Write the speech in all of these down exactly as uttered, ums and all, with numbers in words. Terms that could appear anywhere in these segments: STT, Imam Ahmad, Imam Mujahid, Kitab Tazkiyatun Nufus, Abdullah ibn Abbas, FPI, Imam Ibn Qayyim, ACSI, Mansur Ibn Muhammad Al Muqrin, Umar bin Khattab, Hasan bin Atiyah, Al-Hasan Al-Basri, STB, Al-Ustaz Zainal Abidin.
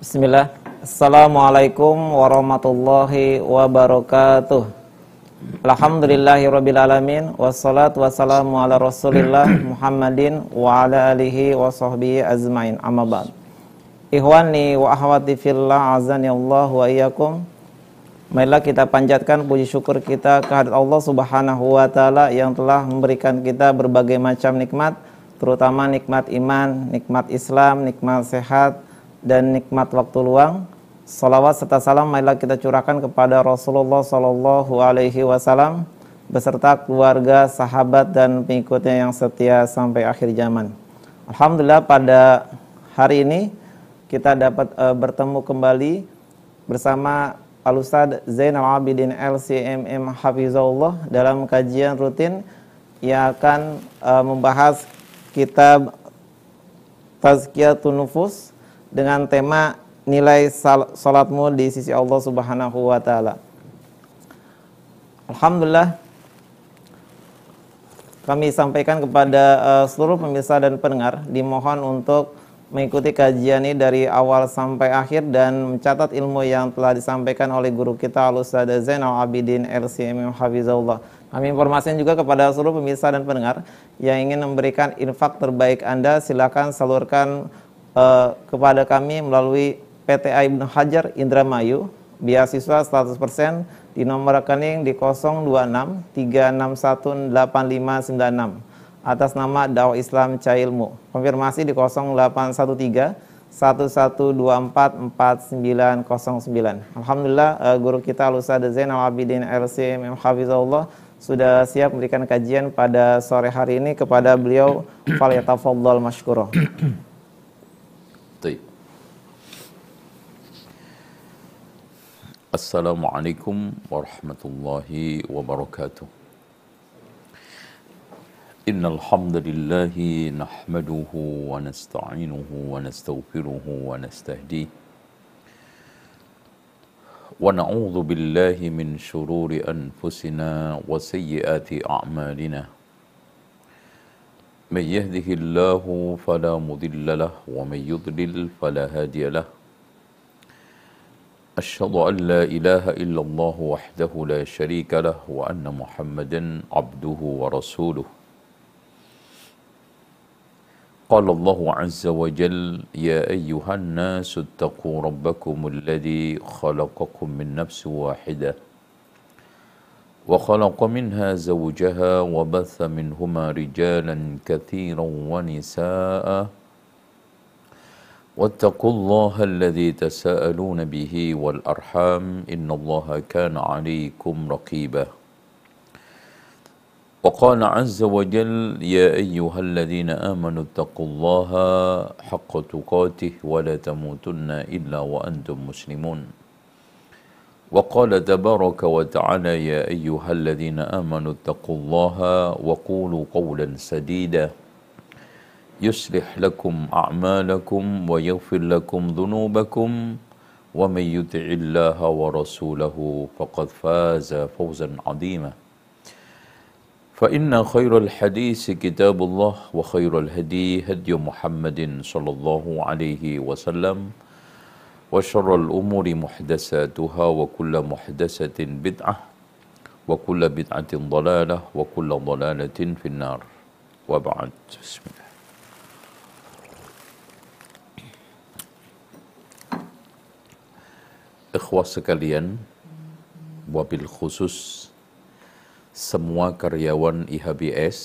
Bismillah. Assalamualaikum warahmatullahi wabarakatuh. Alhamdulillahirabbil alamin wassalatu wassalamu ala Rasulillah Muhammadin wa ala alihi wa sahbihi ajmain. Amma ba'd. Ikhwani wa akhwati fillah azani Allah wa iyyakum. Marilah kita panjatkan puji syukur kita kehadirat Allah Subhanahu wa taala yang telah memberikan kita berbagai macam nikmat, terutama nikmat iman, nikmat Islam, nikmat sehat, dan nikmat waktu luang. Salawat serta salam marilah kita curahkan kepada Rasulullah Sallallahu Alaihi Wasallam beserta keluarga, sahabat, dan pengikutnya yang setia sampai akhir zaman. Alhamdulillah pada hari ini kita dapat uh, bertemu kembali bersama Al-Ustaz Zainal Abidin L C M M Hafizahullah dalam kajian rutin yang akan uh, membahas kitab Tazkiyatun Nufus dengan tema nilai salatmu di sisi Allah Subhanahu wa taala. Alhamdulillah kami sampaikan kepada uh, seluruh pemirsa dan pendengar dimohon untuk mengikuti kajian ini dari awal sampai akhir dan mencatat ilmu yang telah disampaikan oleh guru kita Al-Ustaz Zainal Abidin L C M M Hafizahullah. Kami informasikan juga kepada seluruh pemirsa dan pendengar yang ingin memberikan infak terbaik Anda, silakan salurkan Uh, kepada kami melalui P T. Ibn Hajar Indra Mayu, beasiswa seratus persen di nomor rekening di nol dua enam tiga enam satu delapan lima sembilan enam atas nama Dakwah Islam Cailmu. Konfirmasi di nol delapan satu tiga satu satu dua empat empat sembilan nol sembilan. Alhamdulillah uh, guru kita Al-Ustaz Zainal Abidin L C M M Hafizahullah sudah siap memberikan kajian pada sore hari ini. Kepada beliau falyatafaddal mashkuro. Assalamualaikum warahmatullahi wabarakatuh. Innal hamdalillahi nahmaduhu wa nasta'inuhu wa nastaghfiruhu wa nastahdihi wa na'udzu billahi min syururi anfusina wa sayyiati a'malina. من يهده الله فلا مضل له ومن يضلل فلا هادي له أشهد أن لا إله إلا الله وحده لا شريك له وأن محمدا عبده ورسوله قال الله عز وجل يا أيها الناس اتقوا ربكم الذي خلقكم من نفس واحدة وخلق منها زوجها وبث منهما رجالا كثيرا ونساء واتقوا الله الذي تساءلون به والأرحام إن الله كان عليكم رقيبا وقال عز وجل يا أيها الذين آمنوا اتقوا الله حق تقاته ولا تموتن إلا وأنتم مسلمون وقال تبارك وتعالى يا أيها الذين آمنوا اتقوا الله وقولوا قولا سديدا يصلح لكم أعمالكم ويغفر لكم ذنوبكم ومن يطع الله ورسوله فقد فاز فوزا عظيما فإن خير الحديث كتاب الله وخير الهدي هدي محمد صلى الله عليه وسلم وشر الأمور محدثاتها وكل محدثة بدعة وكل بدعة ضلالة وكل ضلالة في النار وبعد. بسم الله. Ikhwah sekalian, wabil khusus semua karyawan I H B S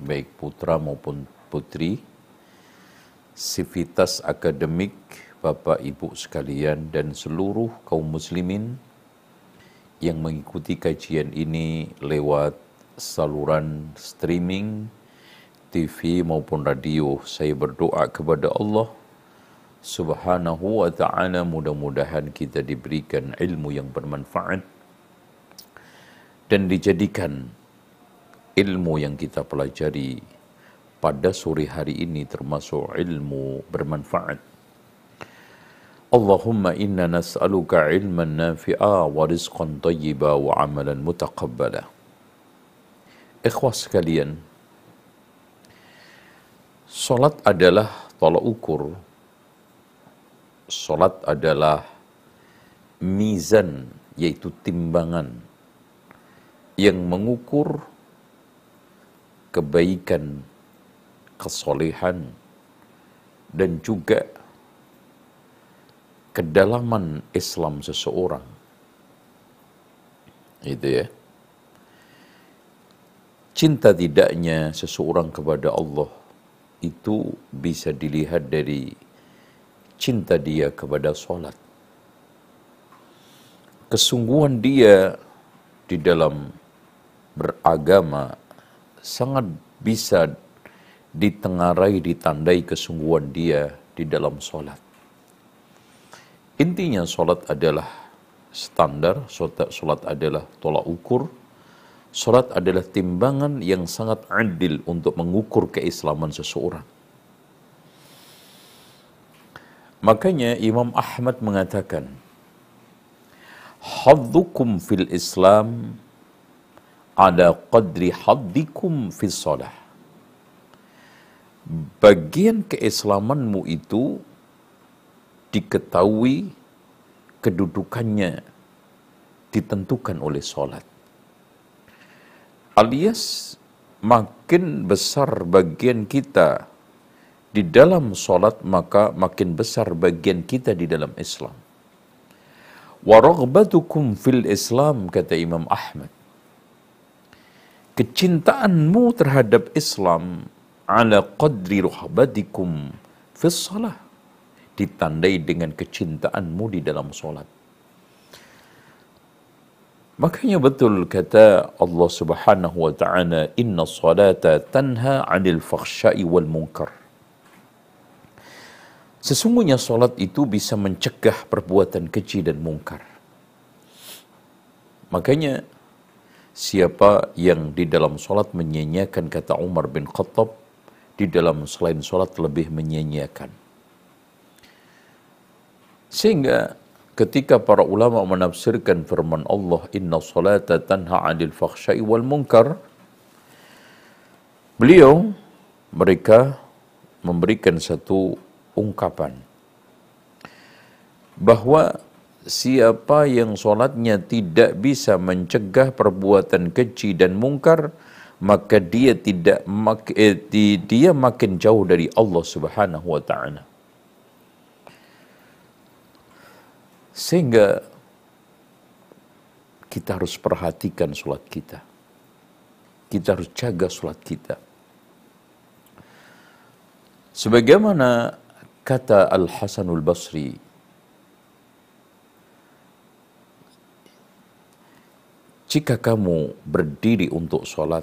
baik putra maupun putri, sivitas akademik Bapak Ibu sekalian dan seluruh kaum muslimin yang mengikuti kajian ini lewat saluran streaming, T V maupun radio. Saya berdoa kepada Allah Subhanahu wa ta'ala mudah-mudahan kita diberikan ilmu yang bermanfaat dan dijadikan ilmu yang kita pelajari pada sore hari ini termasuk ilmu bermanfaat. Allahumma inna nas'aluka ilman nafi'a wa rizqan tayyiba wa amalan mutaqabbala. Ikhwah sekalian, salat adalah tolak ukur Salat adalah mizan, yaitu timbangan yang mengukur kebaikan, kesolehan, dan juga kedalaman Islam seseorang. Itu ya. Cinta tidaknya seseorang kepada Allah itu bisa dilihat dari cinta dia kepada sholat. Kesungguhan dia di dalam beragama sangat bisa ditengarai, ditandai kesungguhan dia di dalam sholat. Intinya sholat adalah standar, sholat adalah tolak ukur, sholat adalah timbangan yang sangat adil untuk mengukur keislaman seseorang. Makanya Imam Ahmad mengatakan, haddukum fil Islam ada qadri haddikum fis shalah. Bagian keislamanmu itu diketahui kedudukannya ditentukan oleh salat. Alias makin besar bagian kita di dalam salat, maka makin besar bagian kita di dalam Islam. Wa raghbatukum fil Islam, kata Imam Ahmad, kecintaanmu terhadap Islam ala qadri raghbatikum fis shalah, ditandai dengan kecintaanmu di dalam salat. Makanya betul kata Allah Subhanahu wa taala, inna sholata tanha 'anil fakhsya'i wal munkar. Sesungguhnya sholat itu bisa mencegah perbuatan keji dan mungkar. Makanya siapa yang di dalam sholat menyanyiakan, kata Umar bin Khattab, di dalam selain sholat lebih menyanyiakan. Sehingga ketika para ulama menafsirkan firman Allah, inna sholata tanha 'anil fakhsya'i wal munkar, beliau, mereka memberikan satu ungkapan bahwa siapa yang sholatnya tidak bisa mencegah perbuatan keji dan mungkar, maka dia tidak mak- eh, dia makin jauh dari Allah Subhanahu wa ta'ala. Sehingga kita harus perhatikan sholat kita, kita harus jaga sholat kita. Sebagaimana kata Al-Hasan Al-Basri, jika kamu berdiri untuk sholat,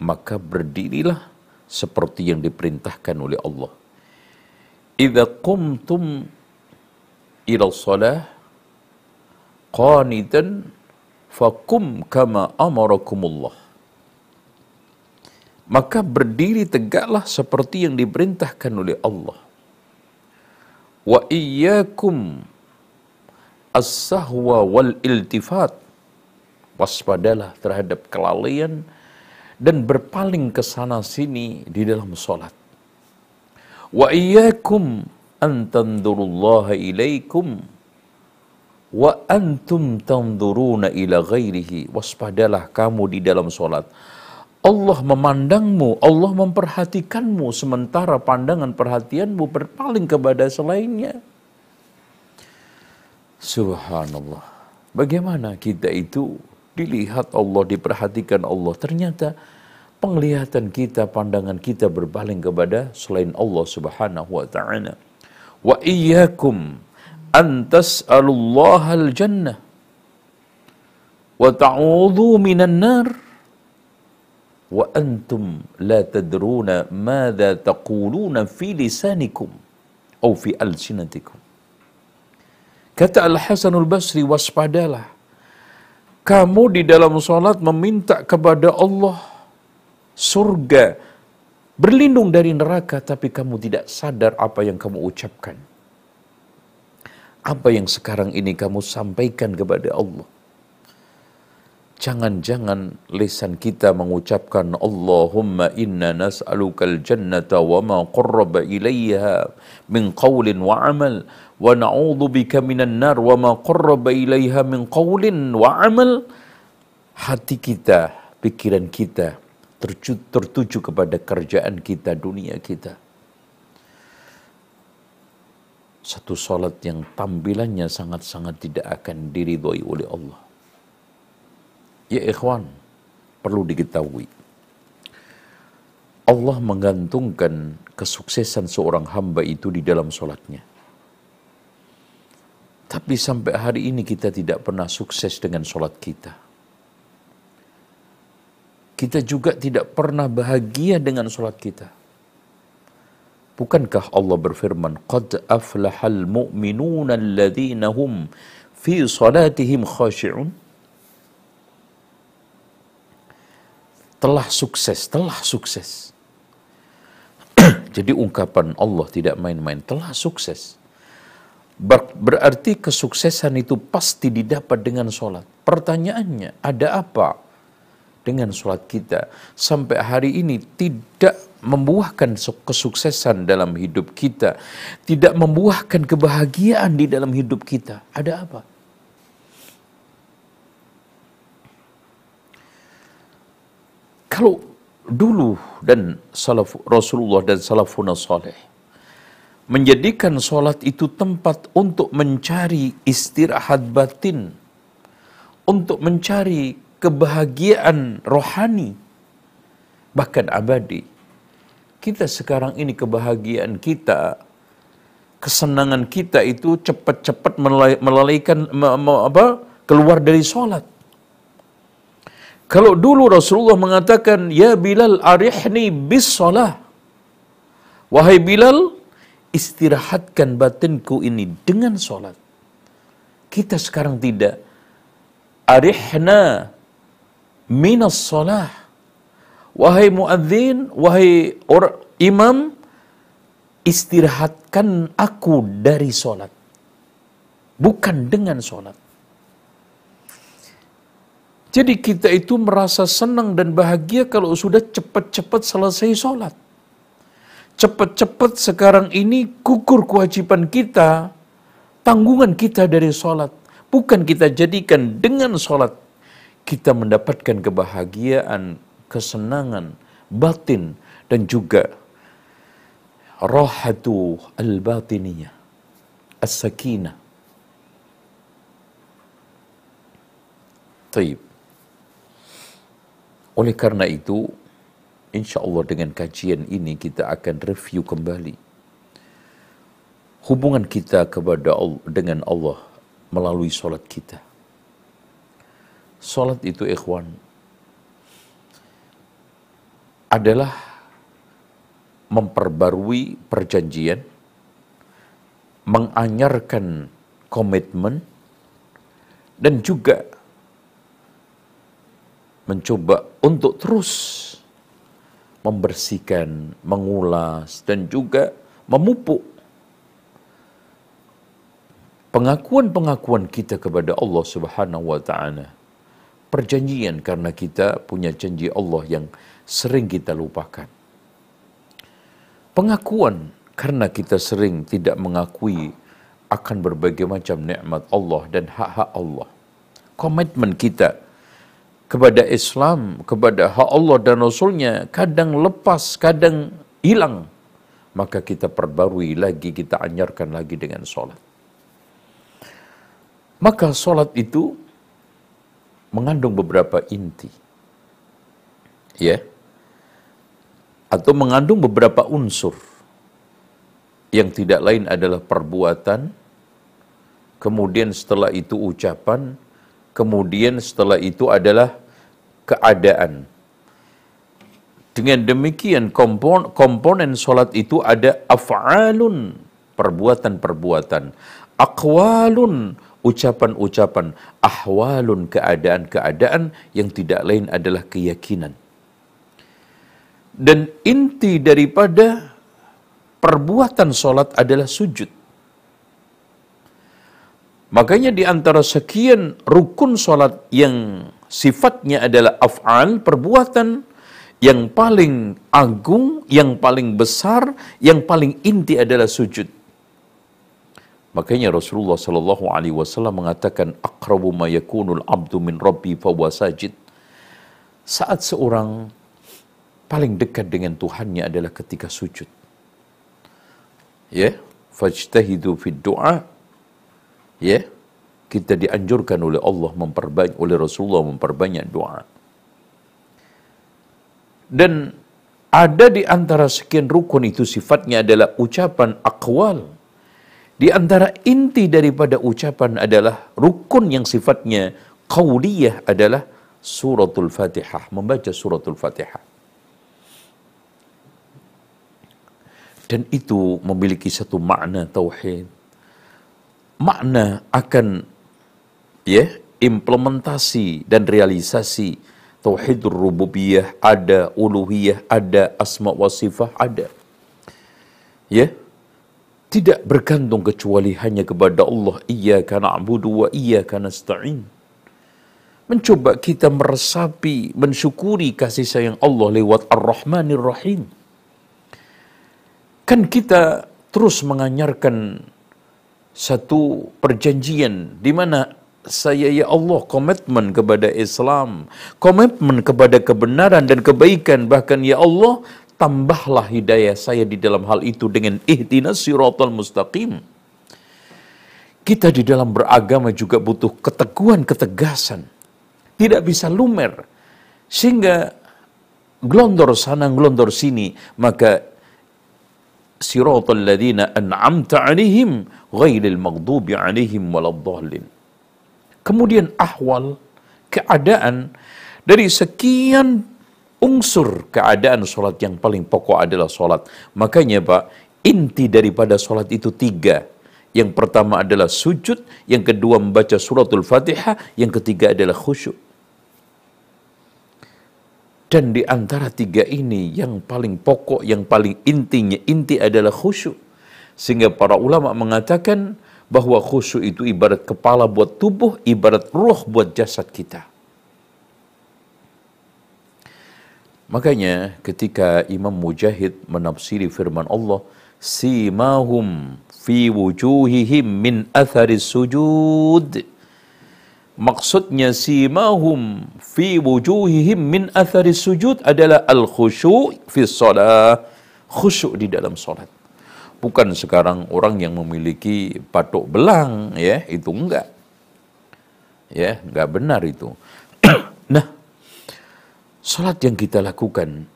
maka berdirilah seperti yang diperintahkan oleh Allah. Idza qumtum ila shalah qanitan faqum kama amarakumullah. Maka berdiri tegaklah seperti yang diperintahkan oleh Allah. Wa iyyakum as-sahwa wal iltifat, waspadalah terhadap kelalaian dan berpaling ke sana sini di dalam salat. Wa iyyakum an tanzurullaha ilaikum wa antum tanzuruna ila ghairihi, waspadalah kamu di dalam salat. Allah memandangmu, Allah memperhatikanmu, sementara pandangan perhatianmu berpaling kepada selainnya. Subhanallah. Bagaimana kita itu dilihat Allah, diperhatikan Allah, ternyata penglihatan kita, pandangan kita berpaling kepada selain Allah Subhanahu wa ta'ala. Wa iyyakum an tas'alullaha al-jannah wa ta'udhu minan nar. Wa antum la tadruna madza taquluna fi lisanikum au fi alsinatikum. Kata Al-Hasan Al-Basri, waspadalah kamu di dalam salat meminta kepada Allah surga, berlindung dari neraka, tapi kamu tidak sadar apa yang kamu ucapkan, apa yang sekarang ini kamu sampaikan kepada Allah. Jangan-jangan lisan kita mengucapkan Allahumma inna nas'alukal jannata wa ma qarraba ilaiha min qawlin wa amal, wa na'udhu bika minan nar wa ma qarraba ilaiha min qawlin wa amal. Hati kita, pikiran kita terju, tertuju kepada kerjaan kita, dunia kita. Satu salat yang tampilannya sangat-sangat tidak akan diridhoi oleh Allah. Ya ikhwan, perlu diketahui, Allah menggantungkan kesuksesan seorang hamba itu di dalam sholatnya. Tapi sampai hari ini kita tidak pernah sukses dengan sholat kita. Kita juga tidak pernah bahagia dengan sholat kita. Bukankah Allah berfirman, "Qad aflahal mu'minuna alladhina hum fi salatihim khashi'un"? Telah sukses, telah sukses. Jadi ungkapan Allah tidak main-main, telah sukses. Ber- berarti kesuksesan itu pasti didapat dengan sholat. Pertanyaannya, ada apa dengan sholat kita sampai hari ini tidak membuahkan kesuksesan dalam hidup kita, tidak membuahkan kebahagiaan di dalam hidup kita? Ada apa? Kalau dulu dan salaf, Rasulullah dan salafun salih menjadikan sholat itu tempat untuk mencari istirahat batin, untuk mencari kebahagiaan rohani, bahkan abadi. Kita sekarang ini kebahagiaan kita, kesenangan kita itu cepat-cepat melalaikan apa, keluar dari sholat. Kalau dulu Rasulullah mengatakan, "Ya Bilal, arihni bis salah." Wahai Bilal, istirahatkan batinku ini dengan sholat. Kita sekarang tidak. Arihna minas salah. Wahai muadzin, wahai or- imam, istirahatkan aku dari sholat. Bukan dengan sholat. Jadi kita itu merasa senang dan bahagia kalau sudah cepat-cepat selesai sholat. Cepat-cepat sekarang ini gugur kewajiban kita, tanggungan kita dari sholat. Bukan kita jadikan dengan sholat kita mendapatkan kebahagiaan, kesenangan, batin, dan juga rahatu al-batiniyah, as-sakinah. Taib. Oleh karena itu, insya Allah dengan kajian ini kita akan review kembali hubungan kita kepada Allah, dengan Allah melalui sholat kita. Sholat itu, ikhwan, adalah memperbarui perjanjian, menganyarkan komitmen, dan juga mencoba untuk terus membersihkan, mengulas, dan juga memupuk pengakuan-pengakuan kita kepada Allah Subhanahu wa Ta'ala. Perjanjian, karena kita punya janji Allah yang sering kita lupakan. Pengakuan, karena kita sering tidak mengakui akan berbagai macam nikmat Allah dan hak-hak Allah. Komitmen kita kepada Islam, kepada hak Allah dan Rasulnya, kadang lepas, kadang hilang. Maka kita perbarui lagi, kita anyarkan lagi dengan sholat. Maka sholat itu mengandung beberapa inti, ya, atau mengandung beberapa unsur, yang tidak lain adalah perbuatan, kemudian setelah itu ucapan, kemudian setelah itu adalah keadaan. Dengan demikian komponen, komponen sholat itu ada af'alun, perbuatan-perbuatan, aqwalun, ucapan-ucapan, ahwalun, keadaan-keadaan, yang tidak lain adalah keyakinan. Dan inti daripada perbuatan sholat adalah sujud. Makanya di antara sekian rukun sholat yang sifatnya adalah af'al, perbuatan yang paling agung, yang paling besar, yang paling inti adalah sujud. Makanya Rasulullah sallallahu alaihi wasallam mengatakan aqrabu ma yakunul abdu min rabbi fa huwa sajid. Saat seorang paling dekat dengan Tuhannya adalah ketika sujud. Ya, yeah. Fajtahidu fid du'a. Ya, yeah. Kita dianjurkan oleh Allah memperbanyak, oleh Rasulullah memperbanyak doa. Dan ada di antara sekian rukun itu sifatnya adalah ucapan aqwal. Di antara inti daripada ucapan adalah rukun yang sifatnya qauliyah adalah suratul Fatihah, membaca suratul Fatihah. Dan itu memiliki satu makna tauhid. Makna akan ya, implementasi dan realisasi tauhidur rububiyah ada, uluhiyah ada, asma wa sifah ada. Ya. Tidak bergantung kecuali hanya kepada Allah. Iyyaka na'budu wa iyyaka nasta'in. Mencoba kita meresapi, mensyukuri kasih sayang Allah lewat Ar-Rahmanir Rahim. Kan kita terus menganyarkan satu perjanjian di mana saya ya Allah komitmen kepada Islam, komitmen kepada kebenaran dan kebaikan, bahkan ya Allah tambahlah hidayah saya di dalam hal itu dengan ihdinas siratal mustaqim. Kita di dalam beragama juga butuh keteguhan, ketegasan. Tidak bisa lumer sehingga glondor sana glondor sini, maka siratal ladzina an'amta 'alaihim ghairil maghdubi 'alaihim waladdallin. Kemudian ahwal keadaan, dari sekian unsur keadaan salat yang paling pokok adalah salat. Makanya Pak, inti daripada salat itu tiga. Yang pertama adalah sujud, yang kedua membaca suratul Fatihah, yang ketiga adalah khusyuk. Dan di antara tiga ini yang paling pokok, yang paling intinya, inti adalah khusyuk. Sehingga para ulama mengatakan bahwa khusyuk itu ibarat kepala buat tubuh, ibarat ruh buat jasad kita. Makanya ketika Imam Mujahid menafsiri firman Allah, simahum fi wujuhihim min atharis sujud. Maksudnya simahum fi wujuhihim min athari sujud adalah al-khusyu' fi shalah, khusyuk di dalam salat. Bukan sekarang orang yang memiliki batok belang, ya, itu enggak. Ya, enggak benar itu. Nah, salat yang kita lakukan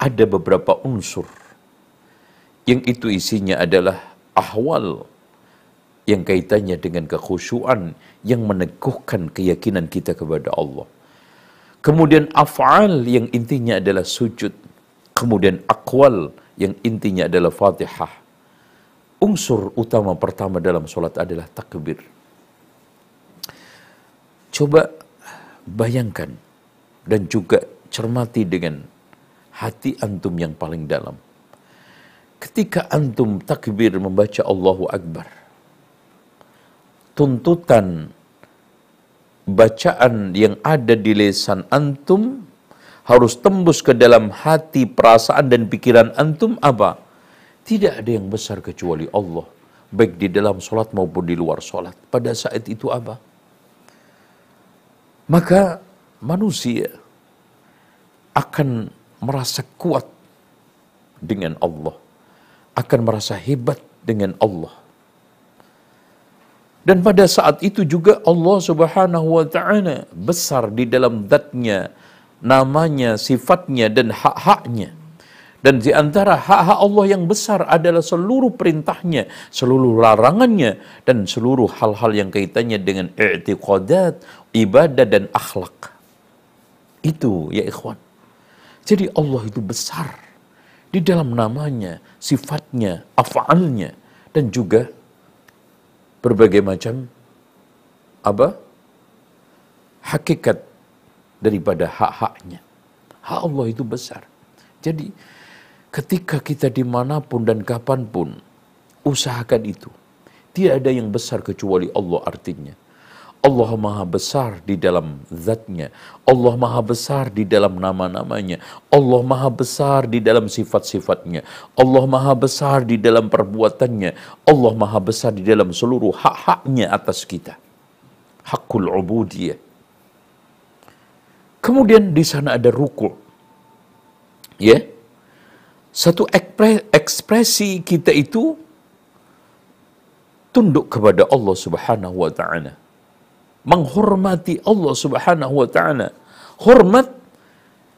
ada beberapa unsur. Yang itu isinya adalah ahwal, yang kaitannya dengan kekhusyuan yang meneguhkan keyakinan kita kepada Allah. Kemudian af'al yang intinya adalah sujud. Kemudian aqwal yang intinya adalah Fatihah. Unsur utama pertama dalam solat adalah takbir. Coba bayangkan dan juga cermati dengan hati antum yang paling dalam. Ketika antum takbir membaca Allahu Akbar, tuntutan bacaan yang ada di lisan antum harus tembus ke dalam hati, perasaan, dan pikiran antum apa? Tidak ada yang besar kecuali Allah, baik di dalam solat maupun di luar solat. Pada saat itu apa? Maka manusia akan merasa kuat dengan Allah, akan merasa hebat dengan Allah. Dan pada saat itu juga Allah subhanahu wa ta'ala besar di dalam zatnya, namanya, sifatnya, dan hak-haknya. Dan di antara hak-hak Allah yang besar adalah seluruh perintahnya, seluruh larangannya, dan seluruh hal-hal yang kaitannya dengan i'tiqadat, ibadah, dan akhlak. Itu ya ikhwan. Jadi Allah itu besar di dalam namanya, sifatnya, af'alnya, dan juga berbagai macam apa hakikat daripada hak-haknya. Hak Allah itu besar. Jadi ketika kita dimanapun dan kapanpun usahakan itu. Tidak ada yang besar kecuali Allah artinya. Allah maha besar di dalam zatnya, Allah maha besar di dalam nama-namanya, Allah maha besar di dalam sifat-sifatnya, Allah maha besar di dalam perbuatannya, Allah maha besar di dalam seluruh hak-haknya atas kita. Hakul ubudiyah. Kemudian di sana ada ruku'. Ya. Satu ekspresi kita itu tunduk kepada Allah Subhanahu wa ta'ala, menghormati Allah Subhanahu wa ta'ala. Hormat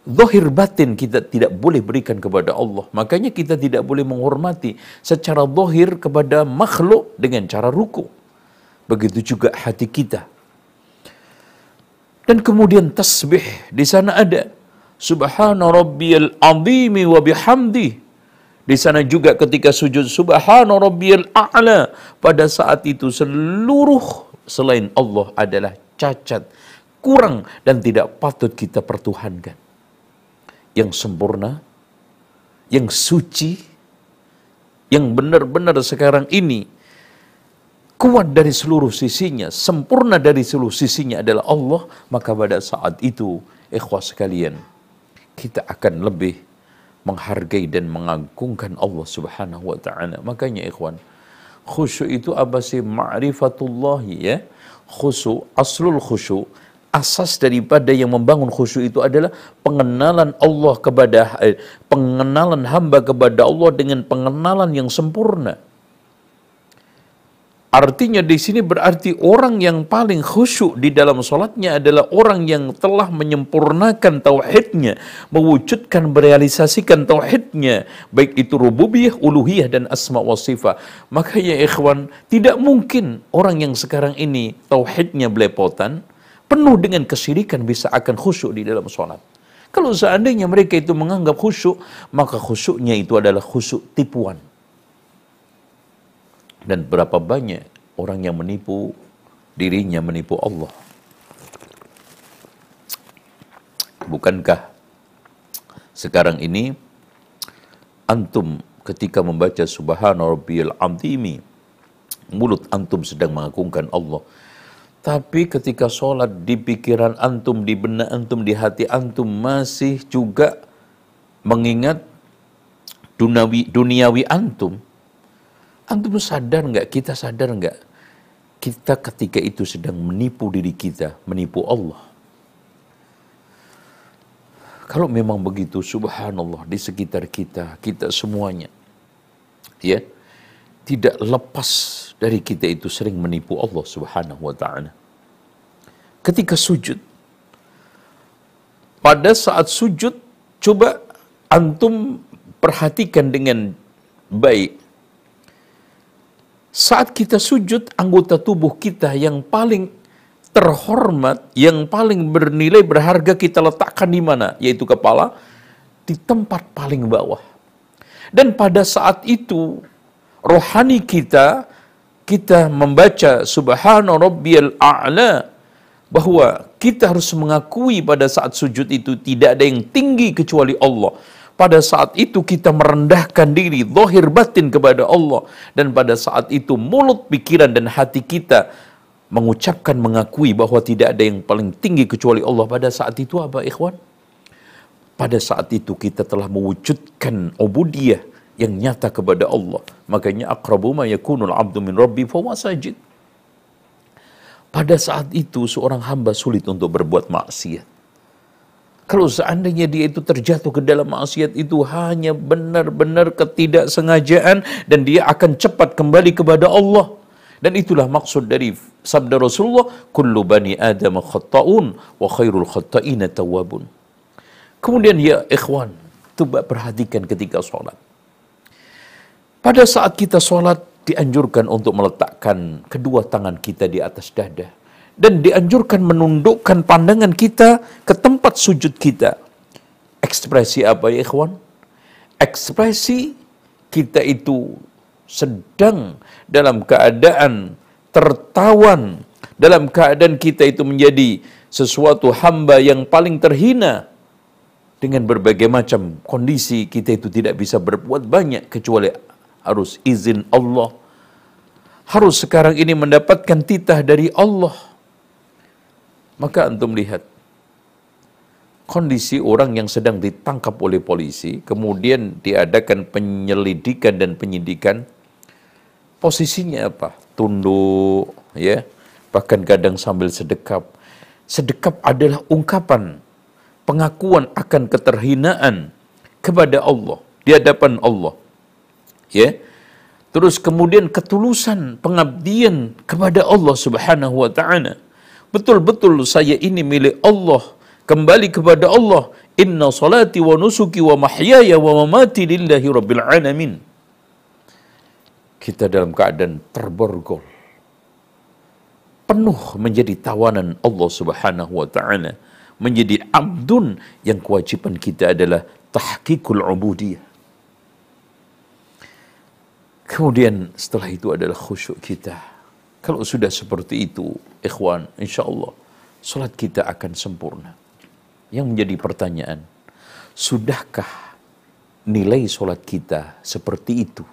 zahir batin kita tidak boleh berikan kepada Allah. Makanya kita tidak boleh menghormati secara zahir kepada makhluk dengan cara ruku. Begitu juga hati kita. Dan kemudian tasbih, di sana ada Subhana rabbiyal azimi wa bihamdi. Di sana juga ketika sujud Subhana rabbiyal a'la, pada saat itu seluruh selain Allah adalah cacat, kurang, dan tidak patut kita pertuhankan. Yang sempurna, yang suci, yang benar-benar sekarang ini kuat dari seluruh sisinya, sempurna dari seluruh sisinya adalah Allah. Maka pada saat itu, ikhwas sekalian, kita akan lebih menghargai dan mengagungkan Allah Subhanahu wa ta'ala. Makanya ikhwan, khusyuk itu apa sih? Ma'rifatullahi, ya. Khusyuk, aslul khusyuk, asas daripada yang membangun khusyuk itu adalah pengenalan Allah kepada, eh, pengenalan hamba kepada Allah dengan pengenalan yang sempurna. Artinya di sini berarti orang yang paling khusyuk di dalam sholatnya adalah orang yang telah menyempurnakan tauhidnya, mewujudkan, merealisasikan tauhidnya, baik itu rububiyah, uluhiyah, dan asma wa sifat. Makanya ikhwan, tidak mungkin orang yang sekarang ini tauhidnya belepotan, penuh dengan kesyirikan, bisa akan khusyuk di dalam sholat. Kalau seandainya mereka itu menganggap khusyuk, maka khusyuknya itu adalah khusyuk tipuan. Dan berapa banyak orang yang menipu dirinya, menipu Allah. Bukankah sekarang ini antum ketika membaca Subhana rabbiyal azimi, mulut antum sedang mengagungkan Allah, tapi ketika sholat di pikiran antum, di benak antum, di hati antum masih juga mengingat duniawi, duniawi antum. Antum sadar nggak? Kita sadar nggak? Kita ketika itu sedang menipu diri kita, menipu Allah. Kalau memang begitu, subhanallah, di sekitar kita, kita semuanya, ya, tidak lepas dari kita itu sering menipu Allah Subhanahu wa ta'ala. Ketika sujud, pada saat sujud, coba antum perhatikan dengan baik. Saat kita sujud, anggota tubuh kita yang paling terhormat, yang paling bernilai, berharga, kita letakkan di mana? Yaitu kepala, di tempat paling bawah. Dan pada saat itu, rohani kita, kita membaca Subhana rabbiyal a'la, bahwa kita harus mengakui pada saat sujud itu tidak ada yang tinggi kecuali Allah. Pada saat itu kita merendahkan diri, zahir batin kepada Allah. Dan pada saat itu mulut, pikiran, dan hati kita mengucapkan, mengakui bahwa tidak ada yang paling tinggi kecuali Allah. Pada saat itu apa ikhwan? Pada saat itu kita telah mewujudkan ubudiyah yang nyata kepada Allah. Makanya aqrabu ma yakunul abdu min rabbi fahuwa sajid. Pada saat itu seorang hamba sulit untuk berbuat maksiat. Kalau seandainya dia itu terjatuh ke dalam maksiat itu hanya benar-benar ketidaksengajaan, dan dia akan cepat kembali kepada Allah. Dan itulah maksud dari sabda Rasulullah, kullu bani adam khatta'un wa khairul khatta'ina tawwabun. Kemudian ya ikhwan, coba perhatikan ketika sholat. Pada saat kita sholat dianjurkan untuk meletakkan kedua tangan kita di atas dada. Dan dianjurkan menundukkan pandangan kita ke tempat sujud kita. Ekspresi apa ya ikhwan? Ekspresi kita itu sedang dalam keadaan tertawan. Dalam keadaan kita itu menjadi sesuatu hamba yang paling terhina. Dengan berbagai macam kondisi kita itu tidak bisa berbuat banyak kecuali harus izin Allah. Harus sekarang ini mendapatkan titah dari Allah. Maka antum lihat kondisi orang yang sedang ditangkap oleh polisi, kemudian diadakan penyelidikan dan penyidikan, posisinya apa? Tunduk, ya, bahkan kadang sambil sedekap. Sedekap adalah ungkapan, pengakuan akan keterhinaan kepada Allah, di hadapan Allah, ya. Terus kemudian ketulusan, pengabdian kepada Allah Subhanahu wa Ta'ala. Betul-betul saya ini milik Allah, kembali kepada Allah. Inna salati wa nusuki wa mahyaya wa mamati lillahi rabbil alamin. Kita dalam keadaan terborgol, penuh menjadi tawanan Allah Subhanahu wa Ta'ala, menjadi abdun yang kewajiban kita adalah tahqiqul ubudiyah. Kemudian setelah itu adalah khusyuk kita. Kalau sudah seperti itu, ikhwan, insya Allah salat kita akan sempurna. Yang menjadi pertanyaan, sudahkah nilai sholat kita seperti itu?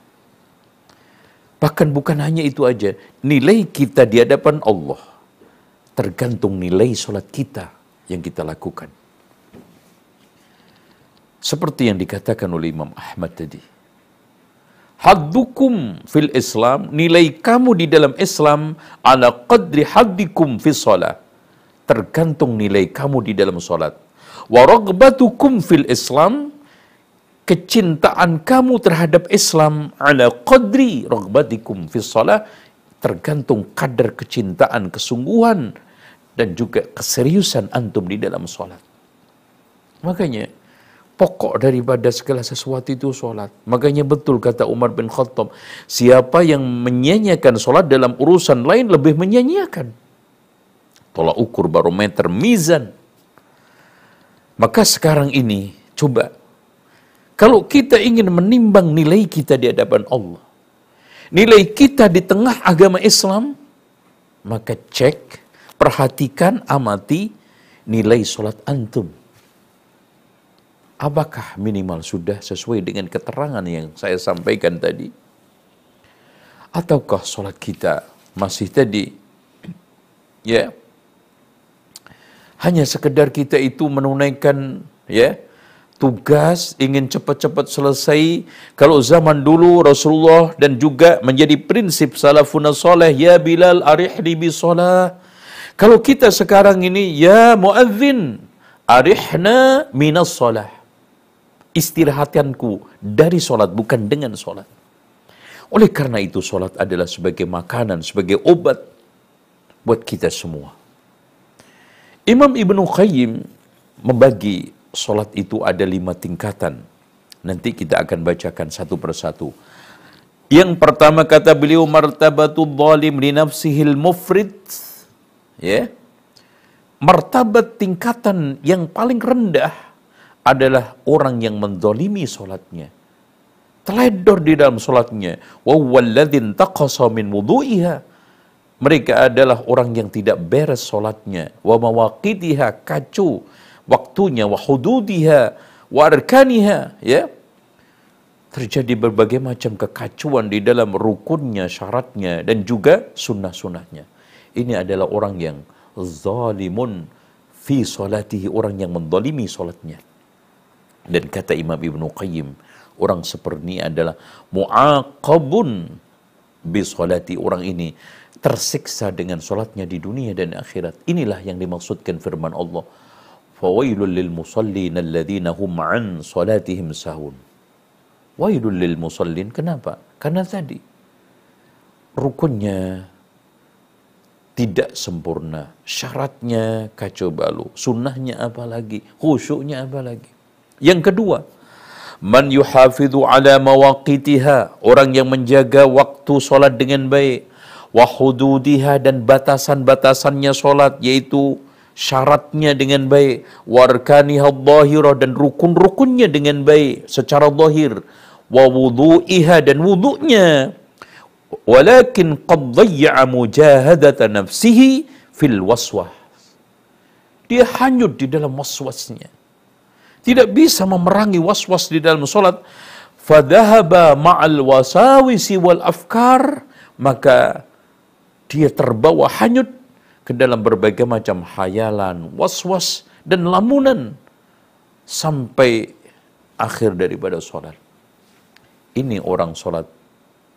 Bahkan bukan hanya itu aja, nilai kita di hadapan Allah tergantung nilai sholat kita yang kita lakukan. Seperti yang dikatakan oleh Imam Ahmad tadi, haddukum fil Islam, nilai kamu di dalam Islam ala qadri haddikum fis sholat, tergantung nilai kamu di dalam sholat. Waraghbatukum fil Islam, kecintaan kamu terhadap Islam ala qadri raghbatikum fis shalah, tergantung kadar kecintaan, kesungguhan dan juga keseriusan antum di dalam salat. Makanya pokok daripada segala sesuatu itu salat. Makanya betul kata Umar bin Khattab, siapa yang menyanyiakan salat dalam urusan lain lebih menyanyiakan. Tolak ukur barometer mizan. Maka sekarang ini coba, kalau kita ingin menimbang nilai kita di hadapan Allah, nilai kita di tengah agama Islam, maka cek, perhatikan, amati nilai sholat antum. Apakah minimal sudah sesuai dengan keterangan yang saya sampaikan tadi? Ataukah sholat kita masih tadi, ya, hanya sekedar kita itu menunaikan, ya, tugas, ingin cepat-cepat selesai. Kalau zaman dulu Rasulullah dan juga menjadi prinsip salafun salih, ya Bilal arihni bisolah. Kalau kita sekarang ini, ya muadzin arihna minas solah, istirahatkanku dari solat, bukan dengan solat. Oleh karena itu solat adalah sebagai makanan, sebagai obat buat kita semua. Imam Ibn Qayyim membagi sholat itu ada lima tingkatan. Nanti kita akan bacakan satu persatu. Yang pertama kata beliau, martabatul zalim li nafsihil mufrid, ya. Martabat tingkatan yang paling rendah adalah orang yang mendolimi sholatnya, teledor di dalam sholatnya. Wa walladhin taqasa min wudu'iha, mereka adalah orang yang tidak beres sholatnya. Wa mawaqitiha, kacu waktunya, wa hududiha wa arkaniha, ya, terjadi berbagai macam kekacauan di dalam rukunnya, syaratnya dan juga sunnah-sunnahnya. Ini adalah orang yang zalimun fi salatihi, orang yang mendolimi salatnya. Dan kata Imam Ibn Qayyim, orang seperti ini adalah mu'aqabun bi salati, orang ini tersiksa dengan salatnya di dunia dan akhirat. Inilah yang dimaksudkan firman Allah, fawailul lil musallin alladzina hum an salatihim sahun. Wailul lil musallin, kenapa? Karena tadi rukunnya tidak sempurna, syaratnya kacau balau, sunnahnya apalagi, khusyuknya apalagi. Yang kedua, man yuhafidhu ala mawaqitiha, orang yang menjaga waktu salat dengan baik, wa hududiha, dan batasan-batasannya salat, yaitu syaratnya dengan baik, warkaniha dhahirah, dan rukun-rukunnya dengan baik secara zahir, wa wudu'iha, dan wudu'nya, walakin qad dhayya mujahadata nafsihi fil waswas, dia hanyut di dalam waswasnya, tidak bisa memerangi waswas di dalam salat. Fadhahaba ma'al wasawisi wal afkar, maka dia terbawa hanyut ke dalam berbagai macam khayalan, was-was, dan lamunan sampai akhir daripada sholat. Ini orang sholat.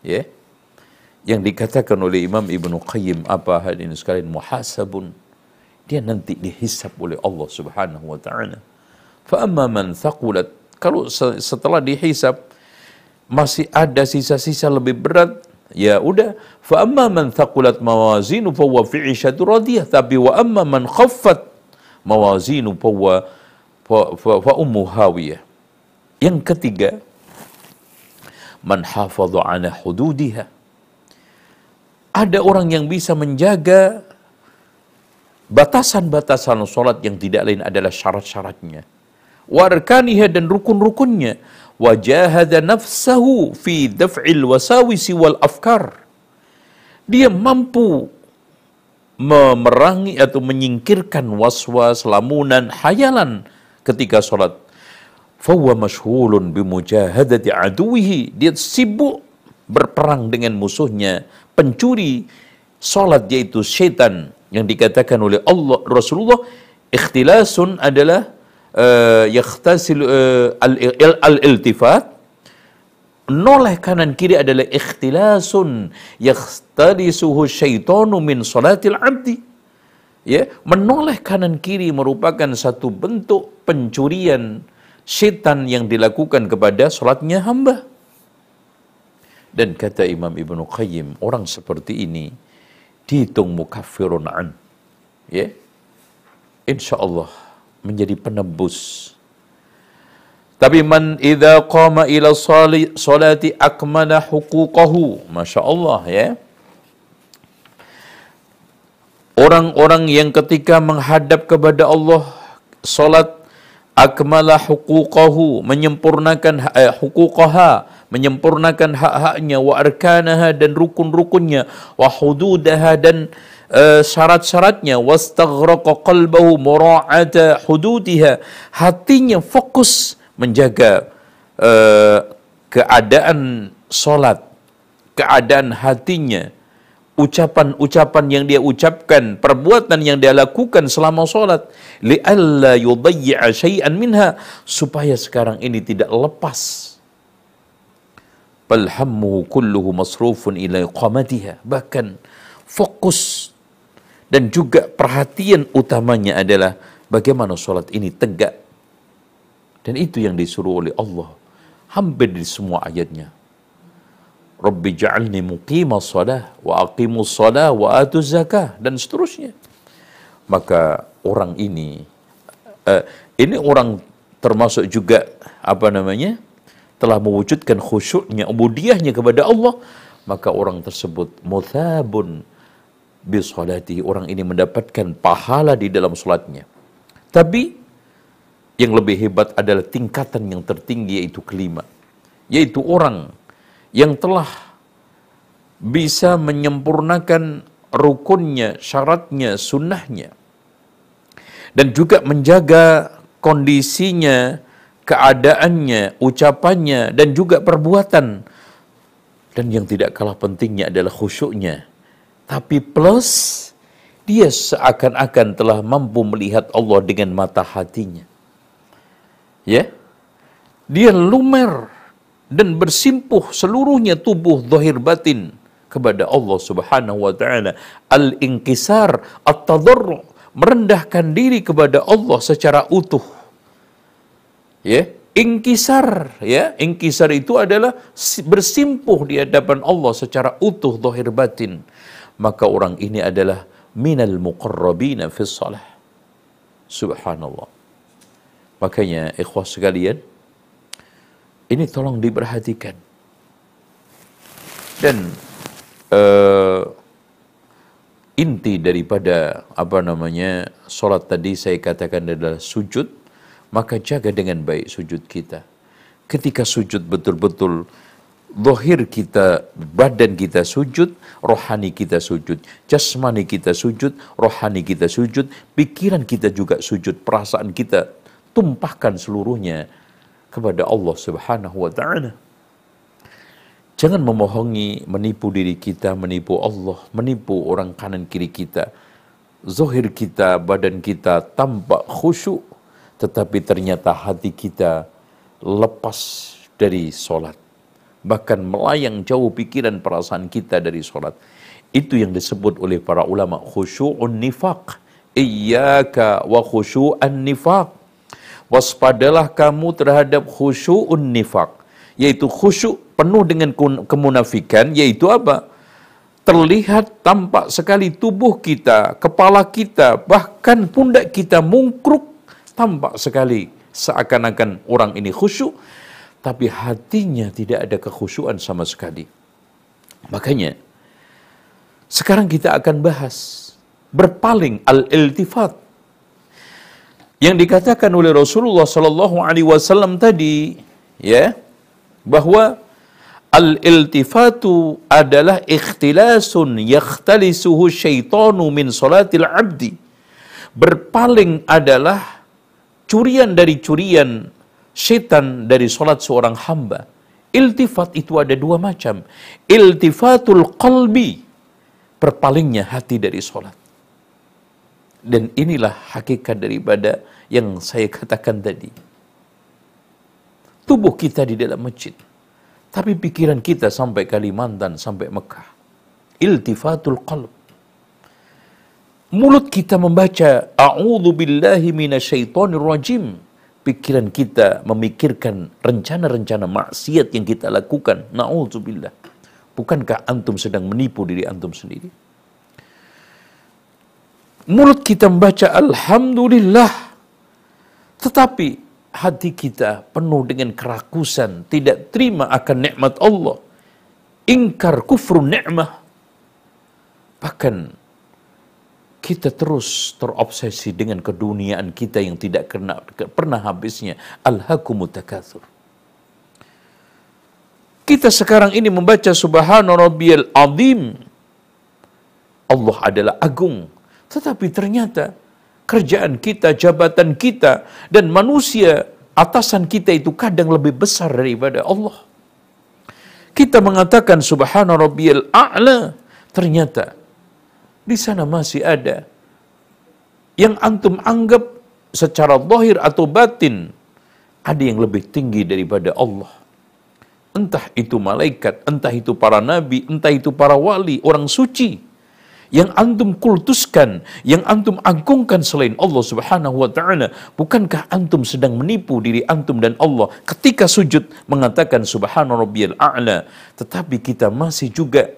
Ya. Yang dikatakan oleh Imam Ibn Qayyim, apa hal ini sekalian? Muhasabun. Dia nanti dihisab oleh Allah subhanahu wa ta'ala. Fa'amma man thaqulat. Kalau setelah dihisab, masih ada sisa-sisa lebih berat, ya udah, fa amma man thaqulat mawazinu fa huwa fi 'ishatin radiyah, tapi wa amma man khaffat mawazinu fa huwa fa ummu hawiyah. Yang ketiga, man hafaza 'ala hududiha. Ada orang yang bisa menjaga batasan-batasan salat yang tidak lain adalah syarat-syaratnya, wa arkaniha dan rukun-rukunnya. Wajahada nafsahu fi daf'il wasawisi wal afkar. Dia mampu memerangi atau menyingkirkan waswas, lamunan, hayalan ketika sholat. Fawa mashhulun bimujahadati aduwihi. Dia sibuk berperang dengan musuhnya, pencuri sholat yaitu syaitan. Yang dikatakan oleh Allah Rasulullah, ikhtilasun adalah Uh, yaktasil uh, al-iltifat, noleh kanan kiri adalah ikhtilasun yakhtadisuhu syaitanu min salatil abdi. Ya, menoleh kanan kiri merupakan satu bentuk pencurian syaitan yang dilakukan kepada salatnya hamba. Dan kata Imam Ibn Qayyim, orang seperti ini dihitung mukaffirun an. Ya, insyaallah menjadi penebus. Tapi man idza qama ila salati akmala huquqahu. Masya Allah, ya. Orang-orang yang ketika menghadap kepada Allah salat, akmala huquqahu, menyempurnakan eh, huquqaha, menyempurnakan hak-haknya, wa arkanaha dan rukun-rukunnya, wa hududaha dan Uh, syarat-syaratnya, wastaghraqa qalbahu mura'ata hududiha, hatinya fokus menjaga uh, keadaan salat, keadaan hatinya, ucapan-ucapan yang dia ucapkan, perbuatan yang dia lakukan selama salat, li'alla yudayyi'a syai'an minha, supaya sekarang ini tidak lepas. Bal hammuhu kulluhu masrufun ila iqamatiha, bahkan fokus dan juga perhatian utamanya adalah bagaimana sholat ini tegak. Dan itu yang disuruh oleh Allah hampir di semua ayatnya. Rabbi ja'alni muqima shalah wa aqimu shalah wa atu zakah dan seterusnya. Maka orang ini, uh, ini orang termasuk juga apa namanya, telah mewujudkan khusyuknya, ubudiyahnya kepada Allah. Maka orang tersebut muthabun bi sholati, orang ini mendapatkan pahala di dalam sholatnya. Tapi yang lebih hebat adalah tingkatan yang tertinggi, yaitu kelima, yaitu orang yang telah bisa menyempurnakan rukunnya, syaratnya, sunnahnya, dan juga menjaga kondisinya, keadaannya, ucapannya, dan juga perbuatan. Dan yang tidak kalah pentingnya adalah khusyuknya. Tapi plus, dia seakan-akan telah mampu melihat Allah dengan mata hatinya. Ya, dia lumer dan bersimpuh seluruhnya tubuh zahir batin kepada Allah subhanahu wa ta'ala. Al-inkisar, at-tadarru, merendahkan diri kepada Allah secara utuh. Ya, inkisar, ya, inkisar itu adalah bersimpuh di hadapan Allah secara utuh, zahir batin. Maka orang ini adalah minal muqarrabina fis shalah. Subhanallah. Makanya ikhwah sekalian, ini tolong diperhatikan. Dan uh, inti daripada apa namanya salat tadi saya katakan adalah sujud. Maka jaga dengan baik sujud kita. Ketika sujud betul-betul zahir kita, badan kita sujud, rohani kita sujud, jasmani kita sujud, rohani kita sujud, pikiran kita juga sujud, perasaan kita tumpahkan seluruhnya kepada Allah subhanahu wa ta'ala. Jangan memohongi, menipu diri kita, menipu Allah, menipu orang kanan kiri kita. zahir kita, badan kita tampak khusyuk, tetapi ternyata hati kita lepas dari sholat. Bahkan melayang jauh pikiran perasaan kita dari sholat. Itu yang disebut oleh para ulama khusyu'un nifaq. Iyyaka wa khusyu'an nifaq. Waspadalah kamu terhadap khusyu'un nifaq. Yaitu khusyuk penuh dengan kemunafikan, yaitu apa? Terlihat tampak sekali tubuh kita, kepala kita, bahkan pundak kita mungkruk. Tampak sekali seakan-akan orang ini khusyuk, tapi hatinya tidak ada kekhusyuan sama sekali. Makanya, sekarang kita akan bahas berpaling al-iltifat. Yang dikatakan oleh Rasulullah Sallallahu Alaihi Wasallam tadi, ya, bahwa al-iltifatu adalah ikhtilasun yakhtalisuhu syaitanu min salatil abdi. Berpaling adalah curian dari curian setan dari solat seorang hamba. Iltifat itu ada dua macam. Iltifatul qalbi, berpalingnya hati dari solat. Dan inilah hakikat daripada yang saya katakan tadi. Tubuh kita di dalam masjid, tapi pikiran kita sampai Kalimantan, sampai Mekah. Iltifatul qalb. Mulut kita membaca a'udzu billahi minasyaitonir rajim. Pikiran kita memikirkan rencana-rencana maksiat yang kita lakukan. Na'udzubillah. Bukankah antum sedang menipu diri antum sendiri? Mulut kita membaca alhamdulillah, tetapi hati kita penuh dengan kerakusan, tidak terima akan nikmat Allah. Ingkar, kufrun ni'mah. Bahkan kita terus terobsesi dengan keduniaan kita yang tidak kena, pernah habisnya. Alhakumut takatsur. Kita sekarang ini membaca Subhana Rabbiyal Azim. Allah adalah agung. Tetapi ternyata kerjaan kita, jabatan kita, dan manusia atasan kita itu kadang lebih besar daripada Allah. Kita mengatakan Subhana Rabbiyal A'la. Ternyata di sana masih ada yang antum anggap secara zahir atau batin ada yang lebih tinggi daripada Allah. Entah itu malaikat, entah itu para nabi, entah itu para wali, orang suci yang antum kultuskan, yang antum agungkan selain Allah Subhanahu wa ta'ala. Bukankah antum sedang menipu diri antum dan Allah ketika sujud mengatakan Subhana Rabbiyal A'la, tetapi kita masih juga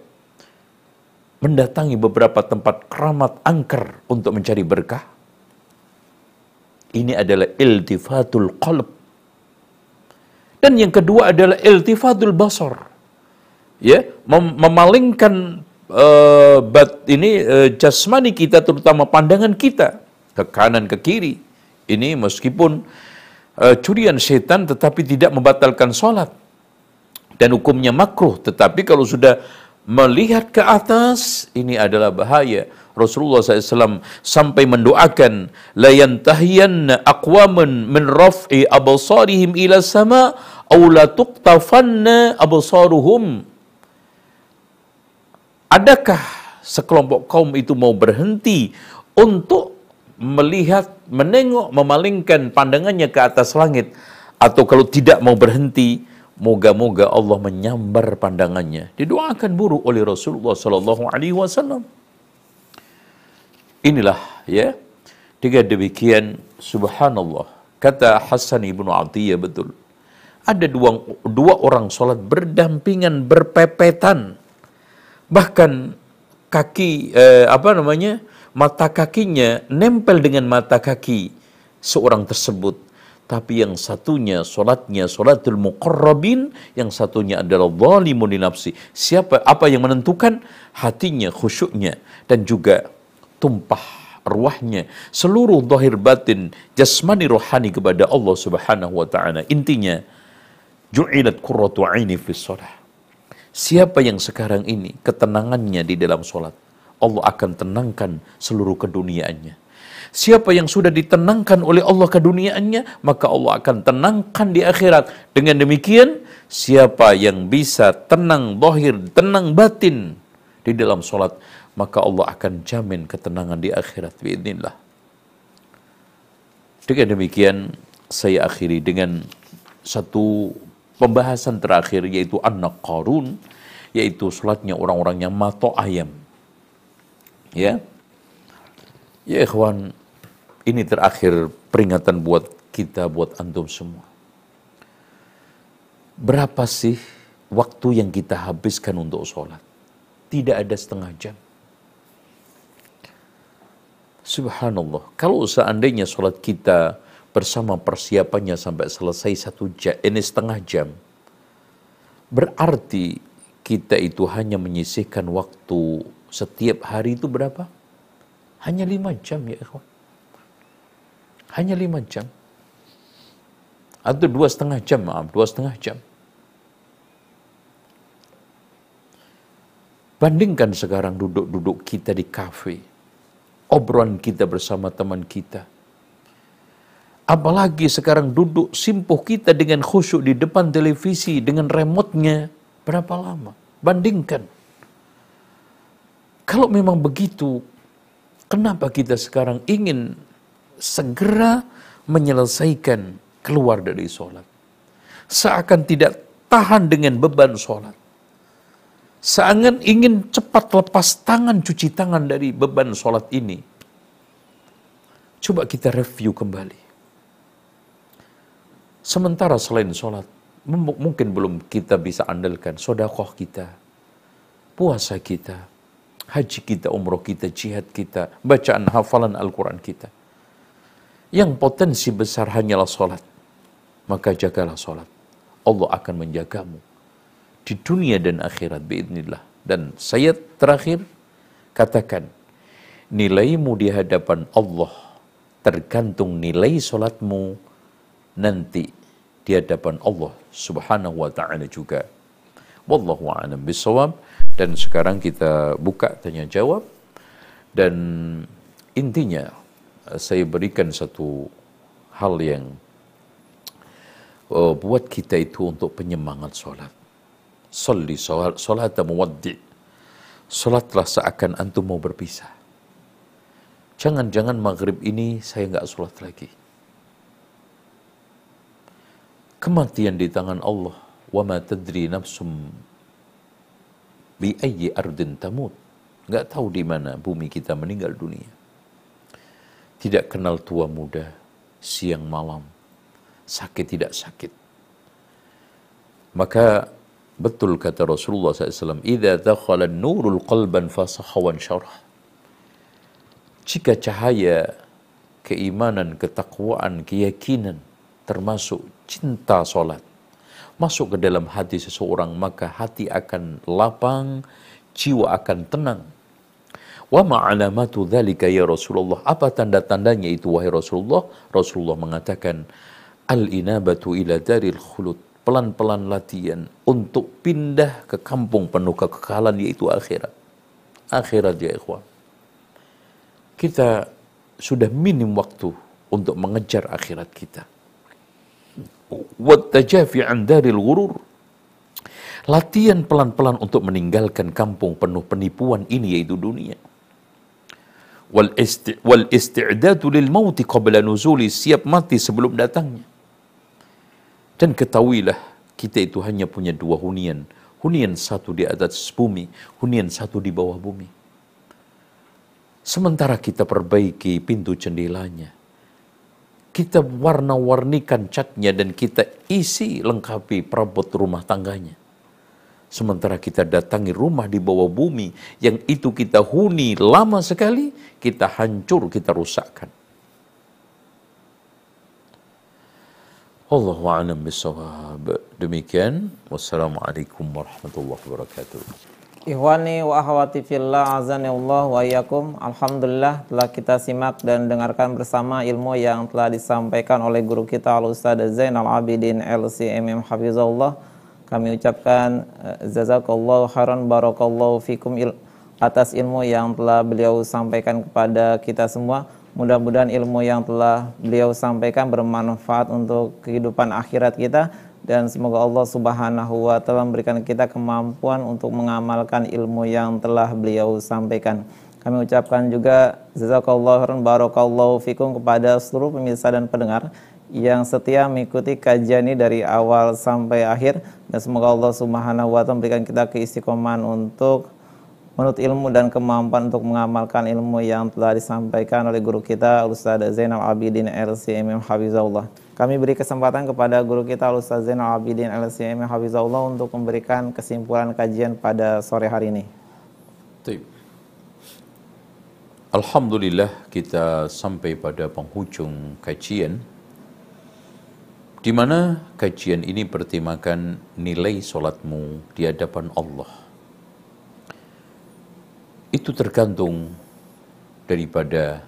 mendatangi beberapa tempat keramat angker untuk mencari berkah? Ini adalah iltifatul qalb. Dan yang kedua adalah iltifatul basar. Ya, mem memalingkan uh, bat ini uh, jasmani kita, terutama pandangan kita ke kanan ke kiri. Ini meskipun uh, curian setan, tetapi tidak membatalkan sholat dan hukumnya makruh. Tetapi kalau sudah melihat ke atas, ini adalah bahaya. Rasulullah shallallahu alaihi wasallam sampai mendoakan la yantahiyanna aqwaman min raf'i absarihim ila sama aw la tuqtafanna absaruhum. Adakah sekelompok kaum itu mau berhenti untuk melihat, menengok, memalingkan pandangannya ke atas langit? Atau kalau tidak mau berhenti, moga-moga Allah menyambar pandangannya. Didoakan buruk oleh Rasulullah Sallallahu Alaihi Wasallam. Inilah, ya. Dengan demikian, subhanallah, kata Hasan bin Atiyah, betul. Ada dua, dua orang sholat berdampingan, berpepetan. Bahkan kaki, eh, apa namanya, mata kakinya nempel dengan mata kaki seorang tersebut. Tapi yang satunya solatnya solatul muqarrabin, yang satunya adalah zalimun li nafsi. Siapa, apa yang menentukan? Hatinya, khusyuknya, dan juga tumpah ruahnya, seluruh zahir batin, jasmani rohani kepada Allah Subhanahu wa ta'ala. Intinya, ju'ilat qurratu 'aini fi shalah. Siapa yang sekarang ini ketenangannya di dalam solat, Allah akan tenangkan seluruh keduniaannya. Siapa yang sudah ditenangkan oleh Allah keduniaannya, maka Allah akan tenangkan di akhirat. Dengan demikian, siapa yang bisa tenang zahir, tenang batin, di dalam sholat, maka Allah akan jamin ketenangan di akhirat biiznillah. Dengan demikian saya akhiri dengan satu pembahasan terakhir, yaitu an-naqarun, yaitu sholatnya orang-orang yang matok ayam. Ya, ya ikhwan, ini terakhir peringatan buat kita, buat antum semua. Berapa sih waktu yang kita habiskan untuk sholat? Tidak ada setengah jam. Subhanallah, kalau seandainya sholat kita bersama persiapannya sampai selesai satu jam, ini setengah jam, berarti kita itu hanya menyisihkan waktu setiap hari itu berapa? Hanya lima jam ya ikhwan. Hanya lima jam. Atau dua setengah jam, maaf, dua setengah jam. Bandingkan sekarang duduk-duduk kita di kafe, obrolan kita bersama teman kita. Apalagi sekarang duduk simpuh kita dengan khusyuk di depan televisi, dengan remote-nya. Berapa lama? Bandingkan. Kalau memang begitu, kenapa kita sekarang ingin segera menyelesaikan keluar dari sholat? Seakan tidak tahan dengan beban sholat. Seakan ingin cepat lepas tangan, cuci tangan dari beban sholat ini. Coba kita review kembali. Sementara selain sholat, mungkin belum kita bisa andalkan sodakoh kita, puasa kita, haji kita, umroh kita, jihad kita, bacaan hafalan Al-Quran kita. Yang potensi besar hanyalah sholat. Maka jagalah sholat. Allah akan menjagamu di dunia dan akhirat biiznillah. Dan saya terakhir katakan, nilaimu di hadapan Allah tergantung nilai sholatmu nanti di hadapan Allah subhanahu wa ta'ala juga. Wallahu a'lam bishawab. Dan sekarang kita buka tanya jawab, dan intinya saya berikan satu hal yang uh, buat kita itu untuk penyemangat sholat. Sholli sholat muwaddi'. Sholatlah seakan antum mau berpisah. Jangan-jangan maghrib ini saya nggak sholat lagi. Kematian di tangan Allah. Wa ma tadri nafsum bi ayyi ardin tamut. Nggak tahu di mana bumi kita meninggal dunia. Tidak kenal tua muda, siang malam, sakit tidak sakit. Maka betul kata Rasulullah shallallahu alaihi wasallam, idza dakhala nurul qalban fasahha wan syarah. Jika cahaya keimanan, ketakwaan, keyakinan, termasuk cinta solat, masuk ke dalam hati seseorang, maka hati akan lapang, jiwa akan tenang. Wa ma'alamatu dzalika ya Rasulullah. Apa tanda-tandanya itu wahai Rasulullah? Rasulullah mengatakan, al-inabatu ila daril khulud. Pelan-pelan latihan untuk pindah ke kampung penuh kekekalan, yaitu akhirat. Akhirat ya ikhwan. Kita sudah minim waktu untuk mengejar akhirat kita. Wat-tajafi an daril ghurur. Latihan pelan-pelan untuk meninggalkan kampung penuh penipuan ini, yaitu dunia. Wal isti'dadu lil mauti qabla nuzuli. Siap mati sebelum datangnya. Dan ketahuilah, kita itu hanya punya dua hunian. Hunian satu di atas bumi, hunian satu di bawah bumi. Sementara kita perbaiki pintu jendelanya, kita warna-warnikan catnya, dan kita isi lengkapi perabot rumah tangganya. Sementara kita datangi rumah di bawah bumi, yang itu kita huni lama sekali, kita hancur, kita rusakkan. Allahu a'lam bishawab. Demikian, wassalamualaikum warahmatullahi wabarakatuh. Ikhwani wa akhwati fillah, azanillah wa iyyakum. Alhamdulillah telah kita simak dan dengarkan bersama ilmu yang telah disampaikan oleh guru kita Al-Ustaz Zainal Abidin L C M M Hafizahullah. Kami ucapkan jazakallahu khairan barakallahu fikum il atas ilmu yang telah beliau sampaikan kepada kita semua. Mudah-mudahan ilmu yang telah beliau sampaikan bermanfaat untuk kehidupan akhirat kita, Dan semoga Allah subhanahu wa ta'ala memberikan kita kemampuan untuk mengamalkan ilmu yang telah beliau sampaikan. Kami ucapkan juga jazakallahu khairan barakallahu fikum kepada seluruh pemirsa dan pendengar yang setia mengikuti kajian ini dari awal sampai akhir. Dan semoga Allah subhanahu wa ta'ala memberikan kita keistiqomahan untuk menurut ilmu dan kemampuan untuk mengamalkan ilmu yang telah disampaikan oleh guru kita Al-Ustaz Zainal Abidin L C M M Hafizahullah. Kami beri kesempatan kepada guru kita Al-Ustaz Zainal Abidin L C M M Hafizahullah untuk memberikan kesimpulan kajian pada sore hari ini. Alhamdulillah, kita sampai pada penghujung kajian, di mana kajian ini bertemakan nilai solatmu di hadapan Allah. Itu tergantung daripada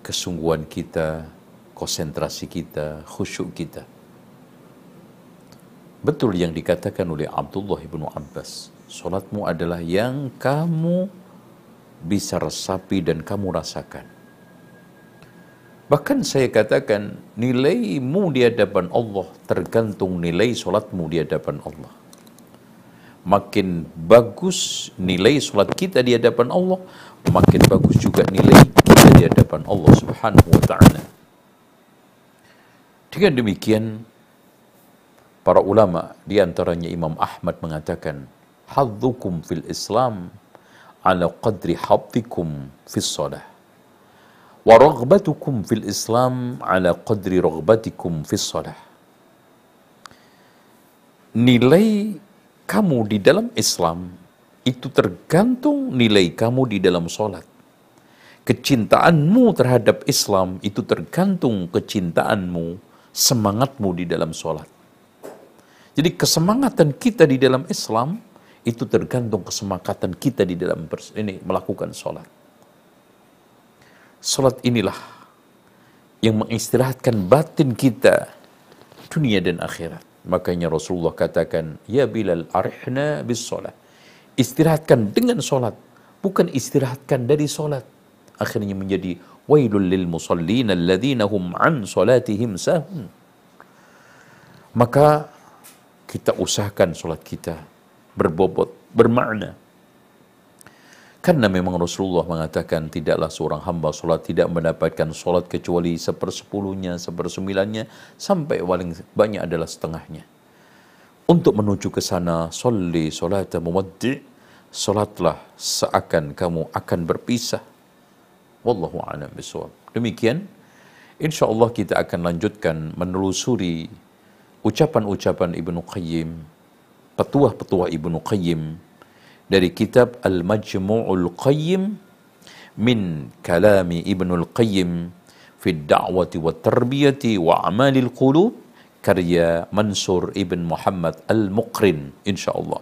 kesungguhan kita, konsentrasi kita, khusyuk kita. Betul yang dikatakan oleh Abdullah ibn Abbas, solatmu adalah yang kamu bisa resapi dan kamu rasakan. Bahkan saya katakan nilaimu di hadapan Allah tergantung nilai solatmu di hadapan Allah. Makin bagus nilai solat kita di hadapan Allah, makin bagus juga nilai kita di hadapan Allah subhanahu wa ta'ala. Dengan demikian, para ulama di antaranya Imam Ahmad mengatakan, hadzukum fil Islam ala qadri hadzukum fis salah, wa raghbatukum fil Islam ala qadri raghbatikum fis salah. Nilai kamu di dalam Islam itu tergantung nilai kamu di dalam solat. Kecintaanmu terhadap Islam itu tergantung kecintaanmu, semangatmu di dalam solat. Jadi kesemangatan kita di dalam Islam itu tergantung kesemangatan kita di dalam ini melakukan solat. Solat inilah yang mengistirahatkan batin kita dunia dan akhirat. Makanya Rasulullah katakan, ya Bilal arihna bis solat. Istirahatkan dengan solat, bukan istirahatkan dari solat. Akhirnya menjadi wailul lil musallina alladhina hum an solatihim sahun. Maka kita usahakan solat kita berbobot, bermakna. Karena memang Rasulullah mengatakan tidaklah seorang hamba solat tidak mendapatkan solat kecuali sepersepuluhnya, sepersembilannya, sampai paling banyak adalah setengahnya. Untuk menuju ke sana, sholli sholata muwaddi', solatlah seakan kamu akan berpisah. Wallahu a'lam bishawab. Demikian, insya Allah kita akan lanjutkan menelusuri ucapan-ucapan Ibnu Qayyim, petuah-petuah Ibnu Qayyim, dari kitab Al-Majmu'ul Qayyim min kalami Ibnul Qayyim fi da'wati wa tarbiyati wa amalil qulub, karya Mansur Ibn Muhammad Al Muqrin, insyaAllah.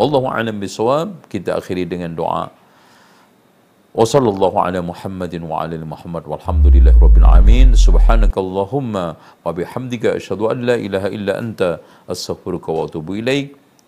Wallahu a'lam bisawab. Kita akhiri dengan doa. Wa sallallahu ala Muhammadin wa ala Muhammad walhamdulillahi rabbil alamin. Subhanakallahumma wa bihamdika asyhadu an la ilaha illa anta astaghfiruka wa atubu ilaik.